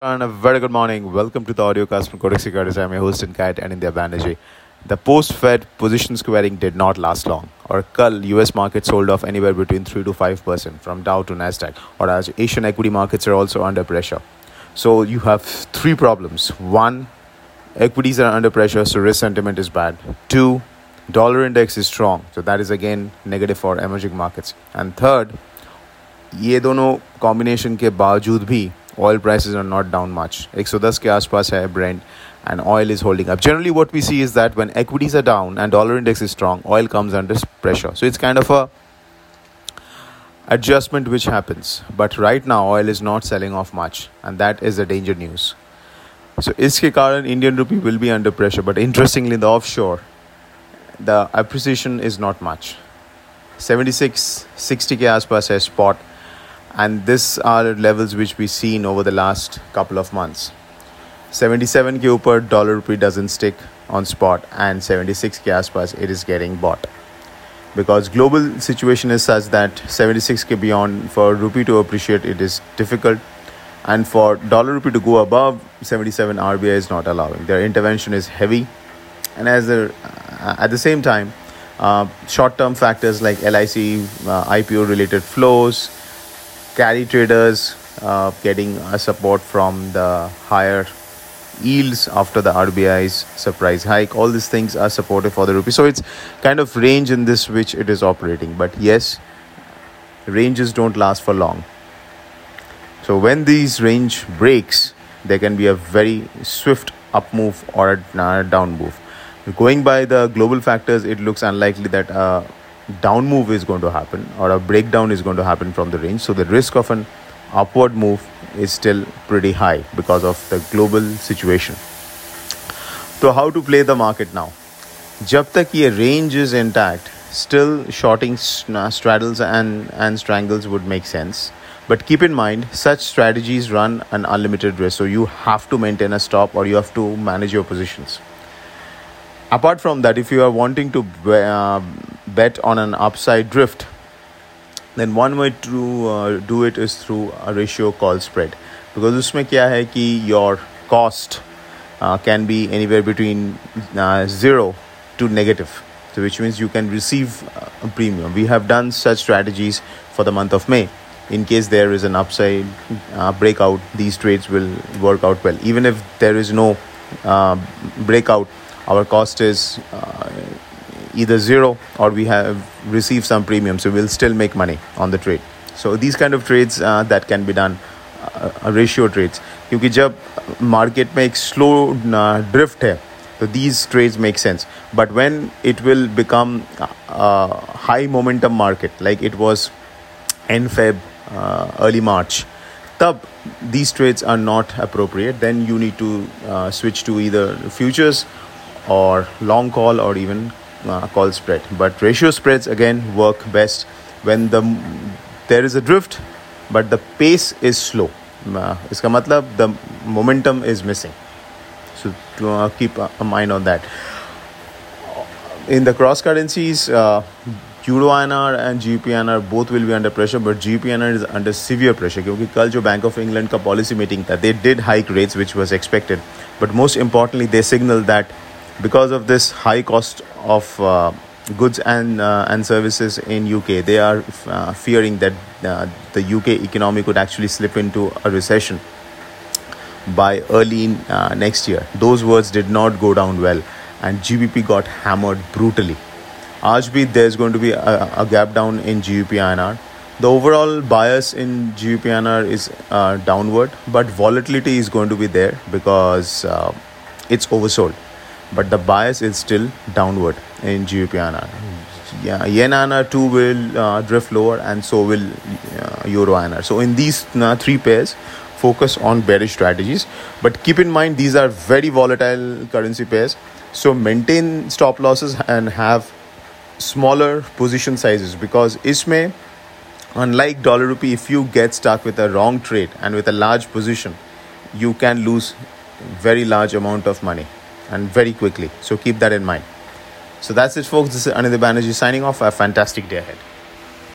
And a very good morning. Welcome to the audiocast from Kotak Securities. I'm your host and guide, Anindya Banerjee. The post-Fed position squaring did not last long. Or kal US markets sold off anywhere between 3 to 5% from Dow to Nasdaq. Or as Asian equity markets are also under pressure. So you have three problems. One, equities are under pressure, so risk sentiment is bad. Two, dollar index is strong, so that is again negative for emerging markets. And third, ये दोनों combination के बावजूद भी oil prices are not down much. 110 के आसपास है Brent and oil is holding up. Generally what we see is that when equities are down and dollar index is strong, oil comes under pressure. So it's kind of a adjustment which happens. But right now oil is not selling off much, and that is the danger news. So इसके कारण Indian rupee will be under pressure. But interestingly, the offshore, the appreciation is not much. 76.60 के आसपास है spot. And these are levels which we've seen over the last couple of months. 77 के ऊपर dollar rupee doesn't stick on spot, and 76 के आसपास it is getting bought. Because global situation is such that 76 के beyond for rupee to appreciate it is difficult, and for dollar rupee to go above 77 RBI is not allowing. Their intervention is heavy, and at the same time short-term factors like LIC, IPO related flows, carry traders getting a support from the higher yields after the RBI's surprise hike. All these things are supportive for the rupee. So it's kind of range in this which it is operating. But yes, ranges don't last for long. So when these range breaks, there can be a very swift up move or a down move. Going by the global factors, it looks unlikely that down move is going to happen or a breakdown is going to happen from the range. So the risk of an upward move is still pretty high because of the global situation. So how to play the market now? Jab tak ye range is intact, still shorting straddles and strangles would make sense. But keep in mind, such strategies run an unlimited risk. So you have to maintain a stop or you have to manage your positions. Apart from that, if you are wanting to bet on an upside drift, then one way to do it is through a ratio call spread, because usme kya hai ki your cost can be anywhere between 0 to negative, so which means you can receive a premium. We have done such strategies for the month of May. In case there is an upside breakout, these trades will work out well. Even if there is no breakout, our cost is either zero or we have received some premium, so we'll still make money on the trade. So these kind of trades that can be done, ratio trades. Because jab market mein ek slow drift hai, so these trades make sense. But when it will become a high momentum market, like it was in Feb, early March, tab these trades are not appropriate. Then you need to switch to either futures or long call or even call spread. But ratio spreads again work best when there is a drift but the pace is slow. Iska matlab the momentum is missing. So keep a mind on that. In the cross currencies, euro INR and GPNR both will be under pressure, but GPNR is under severe pressure because kal jo Bank of England ka policy meeting tha, they did hike rates, which was expected. But most importantly, they signaled that because of this high cost of goods and services in UK, they are fearing that the UK economy could actually slip into a recession by early next year. Those words did not go down well, and GBP got hammered brutally. Aaj bhi there's going to be a gap down in GBP/INR. The overall bias in GBP/INR is downward, but volatility is going to be there because it's oversold. But the bias is still downward in GBP/INR. Yeah, Yen/INR too will drift lower, and so will Euro/INR. So in these three pairs, focus on bearish strategies. But keep in mind, these are very volatile currency pairs. So maintain stop losses and have smaller position sizes, because isme, unlike dollar rupee, if you get stuck with a wrong trade and with a large position, you can lose very large amount of money. And very quickly. So keep that in mind. So that's it, folks. This is Anindya Banerjee signing off. Have a fantastic day ahead.